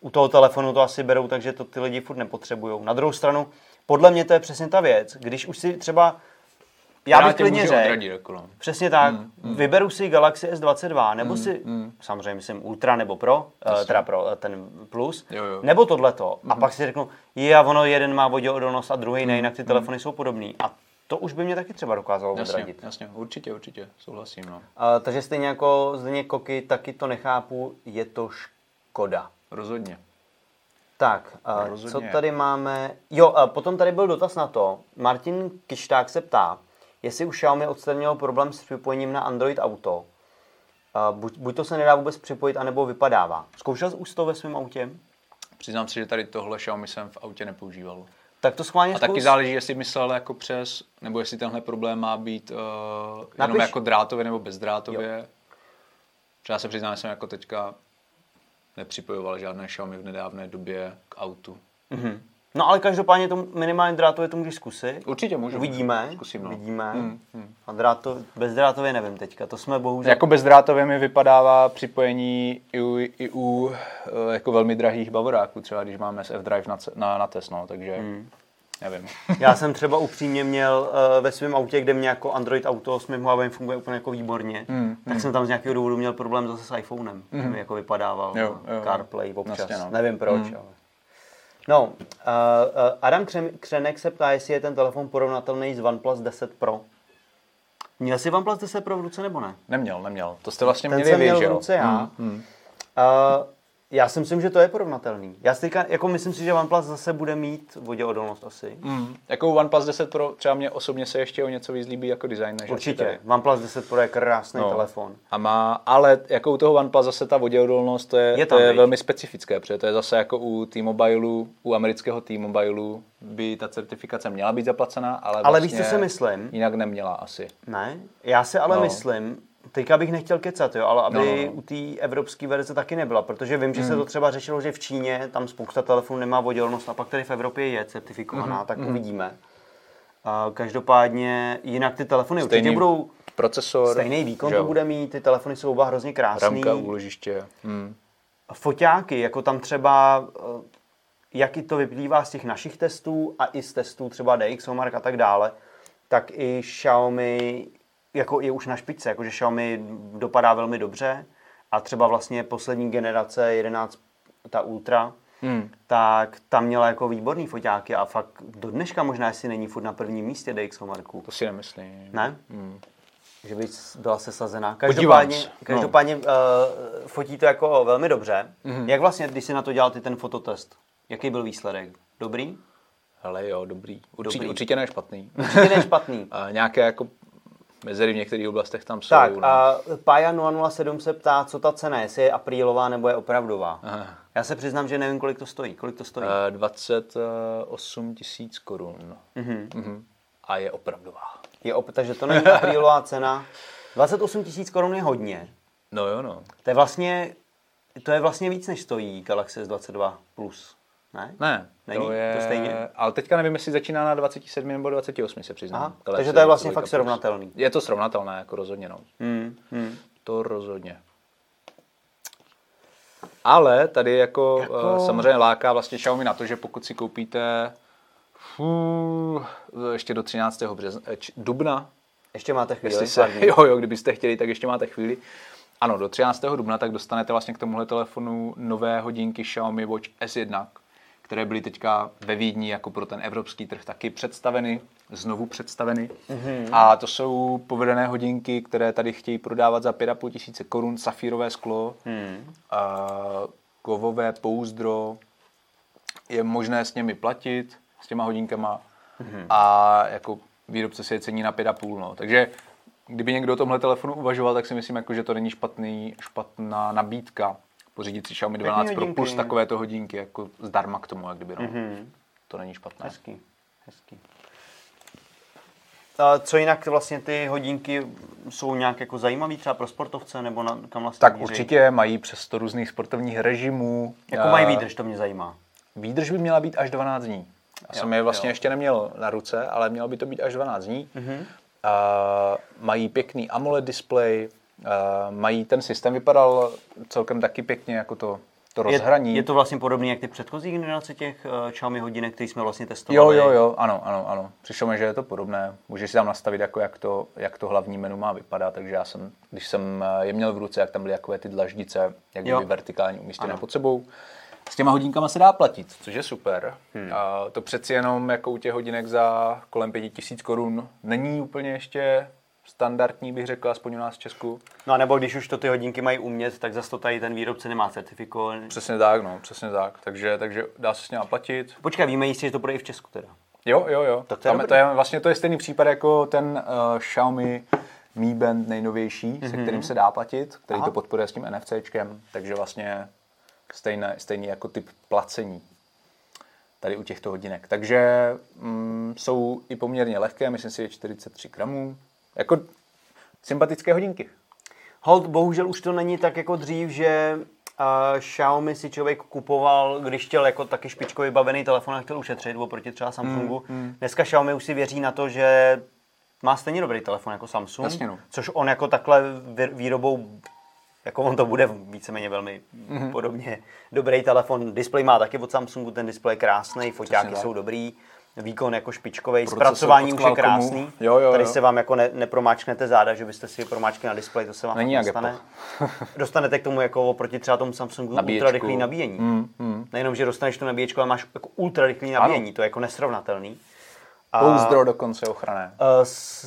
U toho telefonu to asi berou, takže to ty lidi furt nepotřebujou. Na druhou stranu, podle mě to je přesně ta věc, když už si třeba já bych klidně řekl, přesně tak, mm, mm. vyberu si Galaxy S dvacet dva, nebo mm, si, mm. samozřejmě myslím Ultra nebo Pro, uh, teda Pro, uh, ten Plus, jo, jo. nebo tohleto. Mm. A pak si řeknu, je a ono jeden má voděodolnost a druhý mm. ne, jinak ty telefony mm. jsou podobný. A to už by mě taky třeba dokázalo odradit. Jasně, určitě, určitě, souhlasím. No. Uh, takže stejně jako Zdeněk Koky, taky to nechápu, je to škoda. Rozhodně. Tak, Rozhodně. Co tady máme? Jo, potom tady byl dotaz na to, Martin Kišták se ptá, jestli už Xiaomi odstranilo problém s připojením na Android Auto. Buď, buď to se nedá vůbec připojit, anebo vypadává. Zkoušel jsi už to ve svém autě? Přiznám si, že tady tohle Xiaomi jsem v autě nepoužíval. Tak to schválně. A zkus... taky záleží, jestli myslel jako přes, nebo jestli tenhle problém má být uh, jenom jako drátově nebo bezdrátově. Já se přiznám, že jsem jako teďka nepřipojoval žádné Xiaomi v nedávné době k autu. Mm-hmm. No ale každopádně to minimálně drátově to můžeš zkusit. Určitě můžu. Uvidíme. Zkusím, no. Vidíme. Mm, mm. A dráto, bezdrátově nevím teďka, to jsme bohužel... Jako bezdrátově mi vypadává připojení i u, i u jako velmi drahých bavoráků, třeba když máme S F Drive na, na, na test, no, takže mm. nevím. Já jsem třeba upřímně měl uh, ve svém autě, kde mě jako Android Auto s mým hlavem funguje úplně jako výborně, mm, tak mm. jsem tam z nějakého důvodu měl problém zase s iPhonem, mm. mi jako vypadával jo, jo, CarPlay občas, vlastně, no. Nevím proč, mm. ale... No, uh, uh, Adam Křenek se ptá, jestli je ten telefon porovnatelný s OnePlus deset Pro. Měl jsi OnePlus deset Pro v ruce nebo ne? Neměl, neměl. To jste vlastně ten měli vy, že jo? Ten jsem měl v ruce já. Hmm. Uh, já si myslím, že to je porovnatelný. Já si teďka, jako myslím si, že OnePlus zase bude mít voděodolnost asi. Hmm. Jako OnePlus deset Pro, třeba mě osobně se ještě o něco víc líbí jako design. Než určitě, OnePlus deset Pro je krásný no. telefon. A má, ale jako u toho OnePlus zase ta voděodolnost, to je, je, tam, to je velmi specifické, protože to je zase jako u T-Mobileu, u amerického T-Mobileu by ta certifikace měla být zaplacená, ale, ale vlastně víš, co si myslím? Jinak neměla asi. Ne, já si ale no. myslím... Teďka bych nechtěl kecat, jo, ale aby no, no, no. u té evropské verze taky nebyla, protože vím, že mm. se to třeba řešilo, že v Číně tam spousta telefonů nemá vodělnost a pak tady v Evropě je certifikovaná, mm-hmm. tak mm-hmm. uvidíme. Uh, každopádně jinak ty telefony stejný určitě budou, procesor, stejný výkon žel. To bude mít, ty telefony jsou oba hrozně krásný. Ramka, úložiště. Mm. Foťáky, jako tam třeba, jak i to vyplývá z těch našich testů a i z testů třeba DxOMark a tak dále, tak i Xiaomi... Jako je už na špičce, jakože Xiaomi dopadá velmi dobře a třeba vlastně poslední generace jedenáct, ta Ultra, hmm. tak tam měla jako výborný foťáky a fakt do dneška možná jestli není furt na prvním místě DxOMarku. To si nemyslím. Ne? Hmm. Že by byla sesazená. Každopádně, každopádně no. uh, fotí to jako velmi dobře. Hmm. Jak vlastně, když jsi na to dělal ty ten fototest, jaký byl výsledek? Dobrý? Hele jo, dobrý. Určitě, dobrý. určitě ne špatný. Určitě ne špatný. uh, nějaké jako mezery v některých oblastech tam jsou. Tak a Pája nula nula sedm se ptá, co ta cena je, jestli je aprílová nebo je opravdová. Aha. Já se přiznám, že nevím, kolik to stojí. Kolik to stojí? Uh, dvacet osm tisíc korun. Uh-huh. Uh-huh. A je opravdová. Je op- takže to není aprílová cena. dvacet osm tisíc korun je hodně. No jo, no. To je vlastně, to je vlastně víc, než stojí Galaxy S dvacet dva Plus. Ne? Ne. Není? To je... to stejně? Ale teďka nevím, jestli začíná na dvacet sedm nebo dvacet osm, se přiznám. Aha, takže se to je vlastně fakt srovnatelný. Je to srovnatelné, jako rozhodně, no. Hmm, hmm. To rozhodně. Ale tady jako, jako... samozřejmě láká vlastně Xiaomi na to, že pokud si koupíte fů, ještě do třináctého března, dubna. Ještě máte chvíli. Se, jo, jo, kdybyste chtěli, tak ještě máte chvíli. Ano, do třináctého dubna tak dostanete vlastně k tomuhle telefonu nové hodinky Xiaomi Watch S jedna. které byly teďka ve Vídni jako pro ten evropský trh taky představeny, znovu představeny. Mm-hmm. A to jsou povedené hodinky, které tady chtějí prodávat za pět a půl tisíce korun, safírové sklo, mm. kovové pouzdro. Je možné s nimi platit, s těma hodinkama, mm-hmm. a jako výrobce si je cení na pět a půl. No. Takže kdyby někdo o tomhle telefonu uvažoval, tak si myslím, jako, že to není špatný, špatná nabídka. Pořídit si Xiaomi dvanáct Pro plus takovéto hodinky, jako zdarma k tomu, jak kdyby. No. Mm-hmm. To není špatné. Hezký, hezký. A co jinak vlastně ty hodinky jsou nějak jako zajímavý třeba pro sportovce nebo na, kam vlastně Tak míří? Určitě mají přes sto různých sportovních režimů. Jako mají výdrž, to mě zajímá. Výdrž by měla být až dvanáct dní. Já jsem je vlastně jo. ještě neměl na ruce, ale mělo by to být až dvanáct dní. Mm-hmm. A mají pěkný AMOLED display, mají ten systém, vypadal celkem taky pěkně, jako to, to rozhraní. Je, je to vlastně podobné jak ty předchozí generace těch uh, Xiaomi hodinek, které jsme vlastně testovali? Jo, jo, jo, ano, ano, ano. Přišlo mi, že je to podobné. Můžeš si tam nastavit, jako jak, to, jak to hlavní menu má vypadat, takže já jsem, když jsem je měl v ruce, jak tam byly jakové ty dlaždice, jak byly vertikální umístěné pod sebou. S těma hodinkama se dá platit, což je super. Hmm. A to přeci jenom jako u těch hodinek za kolem pěti tisíc korun není úplně ještě standardní, bych řekl, aspoň u nás v Česku. No a nebo když už to ty hodinky mají umět, tak zase to tady ten výrobce nemá certifikovat. Přesně tak, no, přesně tak. Takže, takže dá se s něma platit. Počkej, víme jistě, že to bude i v Česku teda. Jo, jo, jo. Tak to je, Tam, to je vlastně to je stejný případ jako ten uh, Xiaomi Mi Band nejnovější, mm-hmm. se kterým se dá platit, který Aha. to podporuje s tím NFCčkem, takže vlastně Stejné, stejný jako typ placení tady u těchto hodinek. Takže mm, jsou i poměrně lehké, myslím si, je čtyřicet tři gramů. Jako sympatické hodinky. Hold, bohužel už to není tak jako dřív, že uh, Xiaomi si člověk kupoval, když chtěl jako taky špičkově bavený telefon a chtěl ušetřit oproti třeba Samsungu. Mm, mm. Dneska Xiaomi už si věří na to, že má stejně dobrý telefon jako Samsung, Jasně, no. což on jako takhle výrobou jako on to bude víceméně velmi mm-hmm. podobně. Dobrý telefon, displej má taky od Samsungu, ten displej je krásný, foťáky jsou dobrý, výkon jako špičkovej, zpracování už je krásný. Jo, jo, tady jo. se vám jako ne, nepromáčknete záda, že byste si promáčkli na displej, to se vám Není dostane. Dostanete k tomu jako oproti třeba tomu Samsungu ultra rychlý nabíjení. Mm, mm. Nejenom, že dostaneš to nabíječku, ale máš jako ultra rychlý nabíjení, ano. to je jako nesrovnatelný. Pouzdro dokonce ochranné.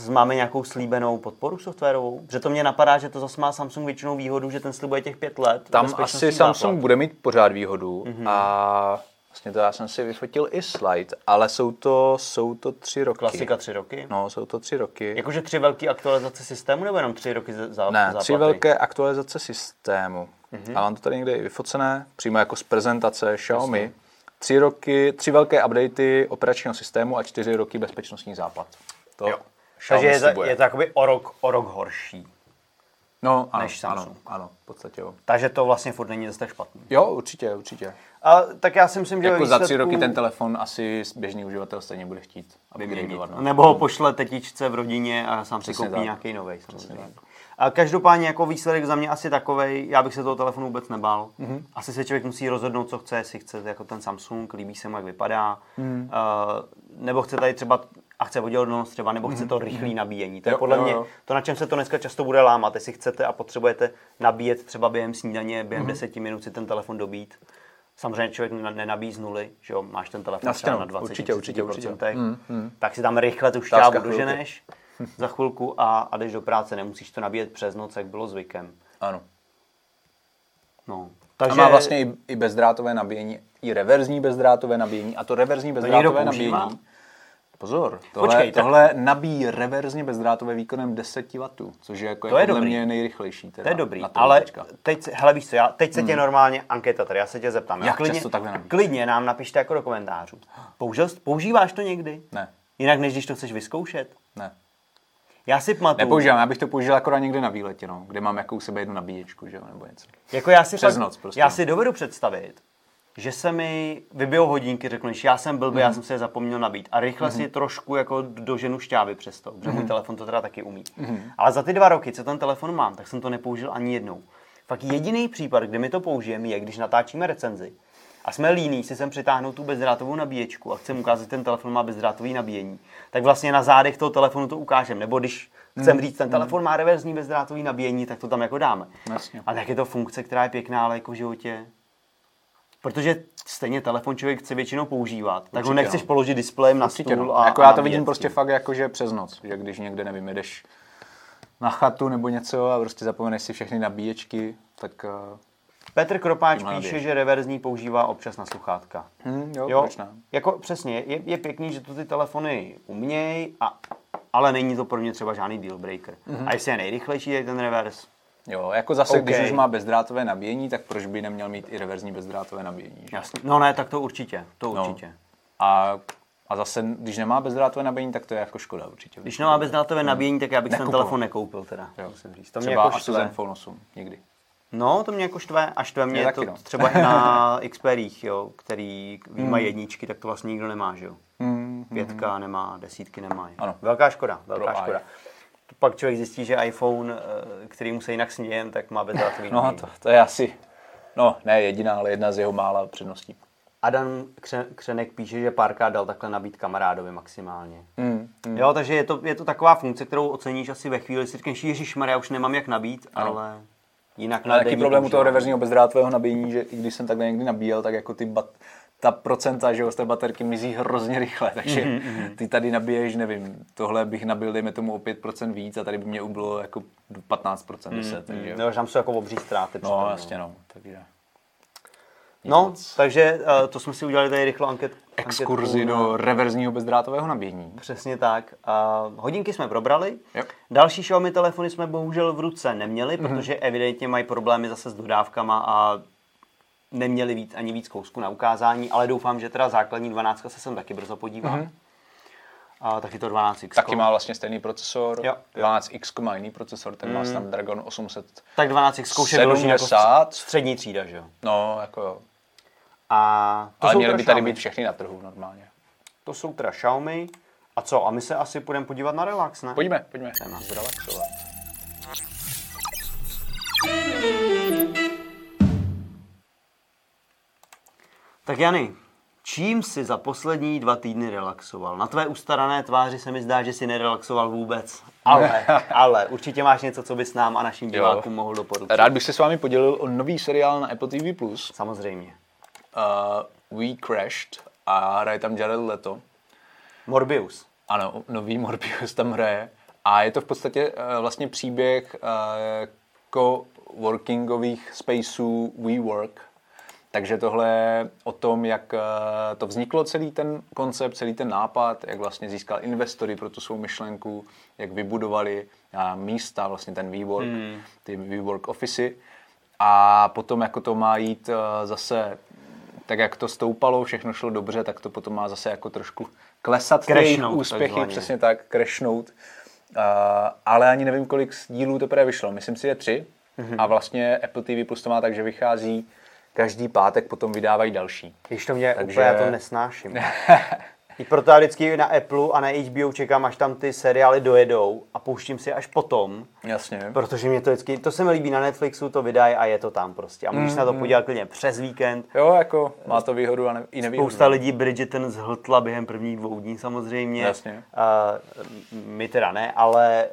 Máme nějakou slíbenou podporu softwarovou? Protože to mě napadá, že to zase má Samsung většinou výhodu, že ten slibuje těch pět let. Tam asi Samsung základ. bude mít pořád výhodu. Mm-hmm. A vlastně to já jsem si vyfotil i slide, ale jsou to, jsou to tři roky. Klasika tři roky? No, jsou to tři roky. Jakože tři velké aktualizace systému, nebo jenom tři roky za, za, ne, záplaty? Ne, tři velké aktualizace systému. Mm-hmm. A mám to tady někde i vyfocené, přímo jako z prezentace Xiaomi. Jasně. Tři roky, tři velké updaty operačního systému a čtyři roky bezpečnostní záplat. To jo. Takže je, ta, je to jakoby o rok, o rok horší. No, ano, než Samsung. Ano, ano, v podstatě jo. Takže to vlastně furt není zase špatný. Jo, určitě, určitě. A tak já si myslím, že jako výsledku za tři roky ten telefon asi běžný uživatel stejně bude chtít, aby měnil. No. Nebo ho pošle tetičce v rodině a sám si koupí nějaký novej. A každopádně jako výsledek za mě asi takovej, já bych se toho telefonu vůbec nebál. Mm-hmm. Asi se člověk musí rozhodnout, co chce, jestli chce jako ten Samsung, líbí se mu, jak vypadá, mm. uh, nebo chce tady třeba, a chce oddělenost třeba, nebo chce to rychlé nabíjení. To je jo, podle jo, mě jo. to, na čem se to dneska často bude lámat, jestli chcete a potřebujete nabíjet třeba během snídaně, během mm-hmm. deseti minut si ten telefon dobít. Samozřejmě člověk nenabíjí z nuly, že jo, máš ten telefon třeba na dvacet procent, mm-hmm. tak si tam rychle tu šťávu doženeš. Za chvilku a, a jdeš do práce, nemusíš to nabíjet přes noc, jak bylo zvykem. Ano. No. Takže a má vlastně i, i bezdrátové nabíjení, i reverzní bezdrátové nabíjení a to reverzní bezdrátové to nabíjení. Pozor, tohle, Počkej, tohle tak... nabíjí reverzně bezdrátové výkonem deset wattů, což je jako to je podle dobrý. mě nejrychlejší. Teda, to je dobrý, ale teďka. teď, hele víš co, já, teď se tě hmm. normálně anketa tady, já se tě zeptám. Jak klidně, často takhle nabíjí? Klidně nám napište jako do komentářů. Použil, používáš to někdy? Ne. Jinak než když to chceš vyzkoušet? Ne. Já si pamatuju. Nepoužívám, já bych to použil akorát někde na výletě, no, kde mám jakou sebe jednu nabíječku, že jo, nebo něco. Jako já si Přes noc prostě. Já si dovedu představit, že se mi vybijou hodinky, řeknu, že já jsem blbý, mm. já jsem se je zapomněl nabít a rychle mm. si trošku jako doženu šťávy přes to, protože mm. můj telefon to teda taky umí. Mm. Ale za ty dva roky, co ten telefon mám, tak jsem to nepoužil ani jednou. Fakt jediný případ, kde mi to použijem, je, když natáčíme recenzi a jsme líní, si sem přitáhnout tu bezdrátovou nabíječku a chcem ukázat, ten telefon má bezdrátové nabíjení, tak vlastně na zádech toho telefonu to ukážem. Nebo když chcem říct, ten telefon má reverzní bezdrátové nabíjení, tak to tam jako dáme. Jasně. A tak je to funkce, která je pěkná, ale jako v životě protože stejně telefon člověk chce většinou používat, tak určitě ho nechceš no. položit displejem na stůl. No. A, jako a já to vidím věcí. Prostě fakt jakože přes noc, že když někde, nevím, jedeš na chatu nebo něco a prostě zapomeneš si všechny nabíječky, tak... Petr Kropáč píše, že reverzní používá občas na sluchátka. Hmm, jo, jo, proč ne? Jako přesně, je, je pěkný, že to ty telefony uměj, a, ale není to pro mě třeba žádný dealbreaker. Mm-hmm. A jestli je nejrychlejší, je ten reverz. Jo, jako zase, okay. Když už má bezdrátové nabíjení, tak proč by neměl mít i reverzní bezdrátové nabíjení? Že? Jasně. No ne, tak to určitě, to určitě. No. A, a zase, když nemá bezdrátové nabíjení, tak to je jako škoda určitě. Když nemá bezdrátové no. nabíjení, tak já bych ten telefon nekoupil teda. Jo. To mě třeba jako až Zenfone osm, nikdy. No, to mě jako štve, a štve mě je to no. třeba na Xperích, jo, který výjima mm. jedničky, tak to vlastně nikdo nemá, že jo. Mm, Pětka mm. nemá, desítky nemá. Ano. Velká škoda, velká Pro škoda. To pak člověk zjistí, že iPhone, kterýmu se jinak smějem, tak má bezdrátový. No, to, to je asi, no, ne jediná, ale jedna z jeho mála předností. Adam Křenek píše, že párkrát dal takhle nabít kamarádovi maximálně. Mm, mm. Jo, takže je to, je to taková funkce, kterou oceníš asi ve chvíli, si říkáš, ježišmarja, já už nemám jak nabít, ano. ale... Jinak na taky problém u toho reverzního bezdrátového nabíjení, že i když jsem takhle někdy nabíjel, tak jako ty bat, ta procenta, že z té baterky mizí hrozně rychle, takže mm-hmm. ty tady nabíješ, nevím, tohle bych nabil, dejme tomu o pět procent víc a tady by mě ubylo jako patnáct procent, deset procent. Mm-hmm. No, tam jsou jako obří ztráty. No, no, jasně, no. Takže. No, takže uh, to jsme si udělali tady rychlou anketu. Exkurzi do reverzního bezdrátového nabíjení. Přesně tak. Uh, hodinky jsme probrali. Yep. Další Xiaomi telefony jsme bohužel v ruce neměli, mm-hmm. protože evidentně mají problémy zase s dodávkama a neměli víc, ani víc kousku na ukázání, ale doufám, že teda základní dvanáct se sem taky brzo podívá. Mm-hmm. Uh, taky to dvanáct iks. Taky má vlastně stejný procesor. Jo, jo. dvanáct iks má jiný procesor, ten mm. má Snapdragon osm set sedmdesát. Tak dvanáct iks je vyloženě jako střední třída, že jo? No, jako jo. A to ale měly by tady být všechny na trhu normálně. To jsou teda Xiaomi. A co? A my se asi půjdeme podívat na relax, ne? Pojďme, pojďme. Jdeme zrelaxovat. Tak Jany, čím jsi za poslední dva týdny relaxoval? Na tvé ustarané tváři se mi zdá, že jsi nerelaxoval vůbec. Ale, ale určitě máš něco, co bys nám a našim divákům jo. mohl doporučit. Rád bych se s vámi podělil o nový seriál na Apple té vé plus. Samozřejmě. Uh, We Crashed a hraje tam Jared Leto. Morbius. Ano, nový Morbius tam hraje. A je to v podstatě uh, vlastně příběh uh, coworkingových spaceů WeWork. Takže tohle je o tom, jak uh, to vzniklo, celý ten koncept, celý ten nápad, jak vlastně získal investory pro tu svou myšlenku, jak vybudovali uh, místa, vlastně ten WeWork, hmm. ty WeWork officy. A potom jako to má jít uh, zase... Tak jak to stoupalo, všechno šlo dobře, tak to potom má zase jako trošku klesat ty úspěchy, tak přesně tak, crashnout. Uh, ale ani nevím, kolik dílů to právě vyšlo. Myslím si, je tři. Mm-hmm. A vlastně Apple té vé Plus to má tak, že vychází každý pátek, potom vydávají další. Když to mě takže... úplně, já to nesnáším. I proto já vždycky na Apple a na há bé ó čekám, až tam ty seriály dojedou a pouštím si až potom. Jasně. Protože mě to vždycky, to se mi líbí na Netflixu, to vydají a je to tam prostě. A můžeš mm, na to mm. podívat klidně přes víkend. Jo, jako má to výhodu a ne, i nevýhodu. Spousta lidí Bridgerton zhltla během prvních dvou dní samozřejmě. Jasně. Uh, my teda ne, ale...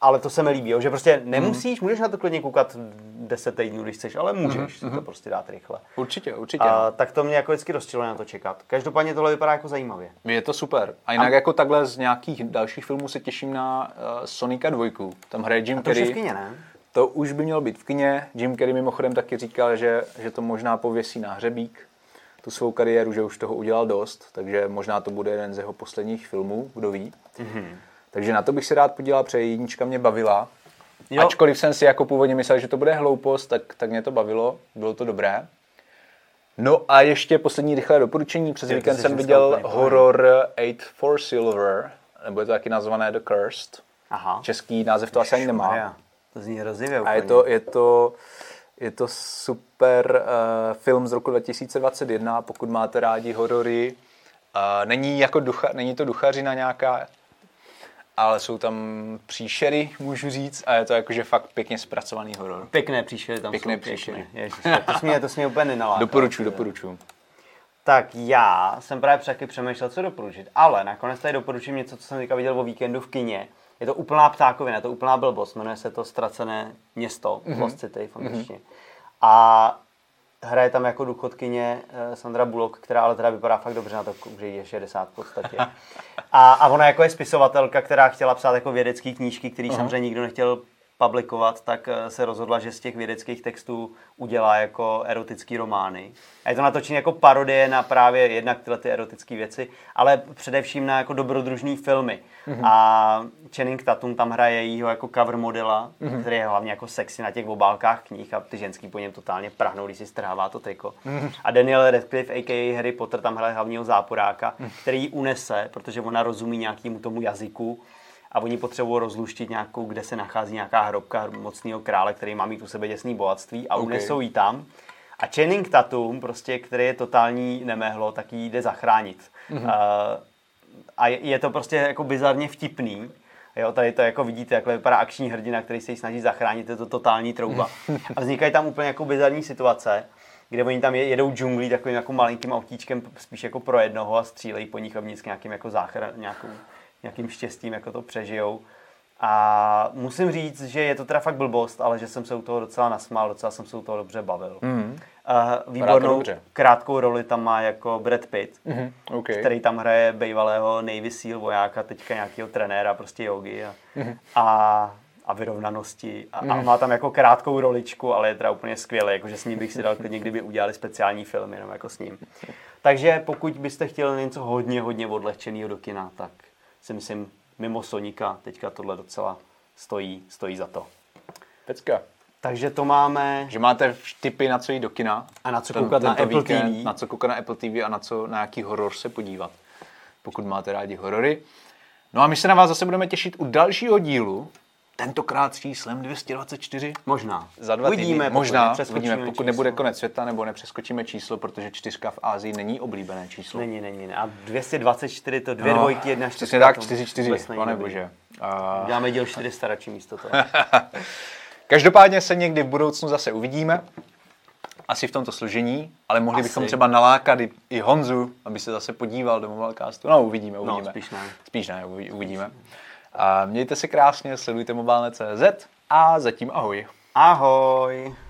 Ale to se mi líbí, jo? Že prostě nemusíš, mm. můžeš na to klidně koukat deset týdnů, když chceš, ale můžeš mm. si to prostě dát rychle. Určitě, určitě. A, tak to mě jako vždycky rozčilo na to čekat. Každopádně tohle vypadá jako zajímavě. Je to super. A jinak a... jako takhle z nějakých dalších filmů se těším na uh, Sonika dva. Tam hraje Jim Carrey. To už je v kině, ne? To už by mělo být v kině. Jim Carrey mimochodem taky říkal, že, že to možná pověsí na hřebík. Tu svou kariéru, že už toho udělal dost, takže možná to bude jeden z jeho posledních filmů, kdo ví. Mm. Takže na to bych si rád podíval, protože jednička mě bavila. Jo. Ačkoliv jsem si jako původně myslel, že to bude hloupost, tak, tak mě to bavilo, bylo to dobré. No a ještě poslední rychlé doporučení. Přes je, víkend jsem viděl úplně, horor Eight for Silver, nebo je to taky nazvané The Cursed. Aha. Český název to Jež asi ani nemá. Maria. To zní hrozivě úplně. A je to, je to, je to super uh, film z roku dva tisíce dvacet jedna, pokud máte rádi horory. Uh, není, jako ducha, není to duchařina nějaká, ale jsou tam příšery, můžu říct, a je to jakože fakt pěkně zpracovaný horor. Pěkné příšery tam pěkné jsou. Příšery. Ježiš, to smě, to smě úplně nenalákalo. Doporučuji, doporučuji. Tak já jsem právě taky přemýšlel, co doporučit, ale nakonec tady doporučím něco, co jsem teďka viděl o víkendu v kině. Je to úplná ptákovina, je to úplná blbost, jmenuje se to Ztracené město, mm-hmm. Lost City v angličtině. Mm-hmm. A hraje tam jako důchodkyně Sandra Bullock, která ale teda vypadá fakt dobře na to, že jí je šedesát v podstatě. A, a ona jako je spisovatelka, která chtěla psát jako vědecké knížky, které uh-huh. samozřejmě nikdo nechtěl publikovat, tak se rozhodla, že z těch vědeckých textů udělá jako erotický romány. A je to natočené jako parodie na právě jednak tyhle ty erotické věci, ale především na jako dobrodružné filmy. Mm-hmm. A Channing Tatum tam hraje jejího jako cover modela, mm-hmm. který je hlavně jako sexy na těch obálkách knih a ty ženský po něm totálně prahnou, když si strhává to triko. Mm-hmm. A Daniel Radcliffe a ká a. Harry Potter tam hraje hlavního záporáka, mm-hmm. který ji unese, protože ona rozumí nějakému tomu jazyku. A oni potřebují rozluštit nějakou, kde se nachází nějaká hrobka mocného krále, který má mít u sebe děsný bohatství a okay. unesou jí tam. A Channing Tatum, prostě, který je totální nemehlo, tak jí jde zachránit. Mm-hmm. A, a je to prostě jako bizarně vtipný. Jo, tady to jako vidíte, jakhle vypadá akční hrdina, který se jí snaží zachránit, je to totální trouba. A vznikají tam úplně jako bizarní situace, kde oni tam jedou džunglí takovým jako malinkým autíčkem, spíš jako pro jednoho a střílejí po nich a vnitř nějakým jako záchran, nějakou... nějakým štěstím, jako to přežijou. A musím říct, že je to teda fakt blbost, ale že jsem se u toho docela nasmál, docela jsem se u toho dobře bavil. Mm-hmm. Uh, výbornou krátkou roli tam má jako Brad Pitt, mm-hmm. okay. který tam hraje bývalého Navy Seal vojáka, teďka nějakého trenéra, prostě jogi a, mm-hmm. a, a vyrovnanosti. A, mm-hmm. a má tam jako krátkou roličku, ale je teda úplně skvělý, jakože s ním bych si dal klidně, kdyby udělali speciální film jenom jako s ním. Takže pokud byste chtěli něco hodně, hodně odlehčeného do kina, tak si myslím, mimo Sonika teďka tohle docela stojí, stojí za to. Pecka. Takže to máme... Že máte tipy, na co jít do kina. A na co koukat na Apple T V. Na co koukat na Apple T V a na, co, na jaký horor se podívat, pokud máte rádi horory. No a my se na vás zase budeme těšit u dalšího dílu, tentokrát s číslem dvě stě dvacet čtyři. Možná. Za dva uvidíme, týdny. Možná, uvidíme, pokud číslo. Nebude konec světa, nebo nepřeskočíme číslo, protože čtyřka v Asii není oblíbené číslo. Není, není. Ne. A dvě stě dvacet čtyři to dvě no, dvojky, jedna čtyřka. Přesně tak, čtyři čtyři, pane bože. A... Dáme díl čtyři sta radši místo toho. Každopádně se někdy v budoucnu zase uvidíme. Asi v tomto složení, ale mohli Asi. bychom třeba nalákat i, i Honzu, aby se zase podíval do Mobilecastu. No, uvidíme, uvidíme. No, spíš ne. Spíš ne, uvidíme. A mějte se krásně, sledujte mobilne tečka cé zet a zatím ahoj. Ahoj.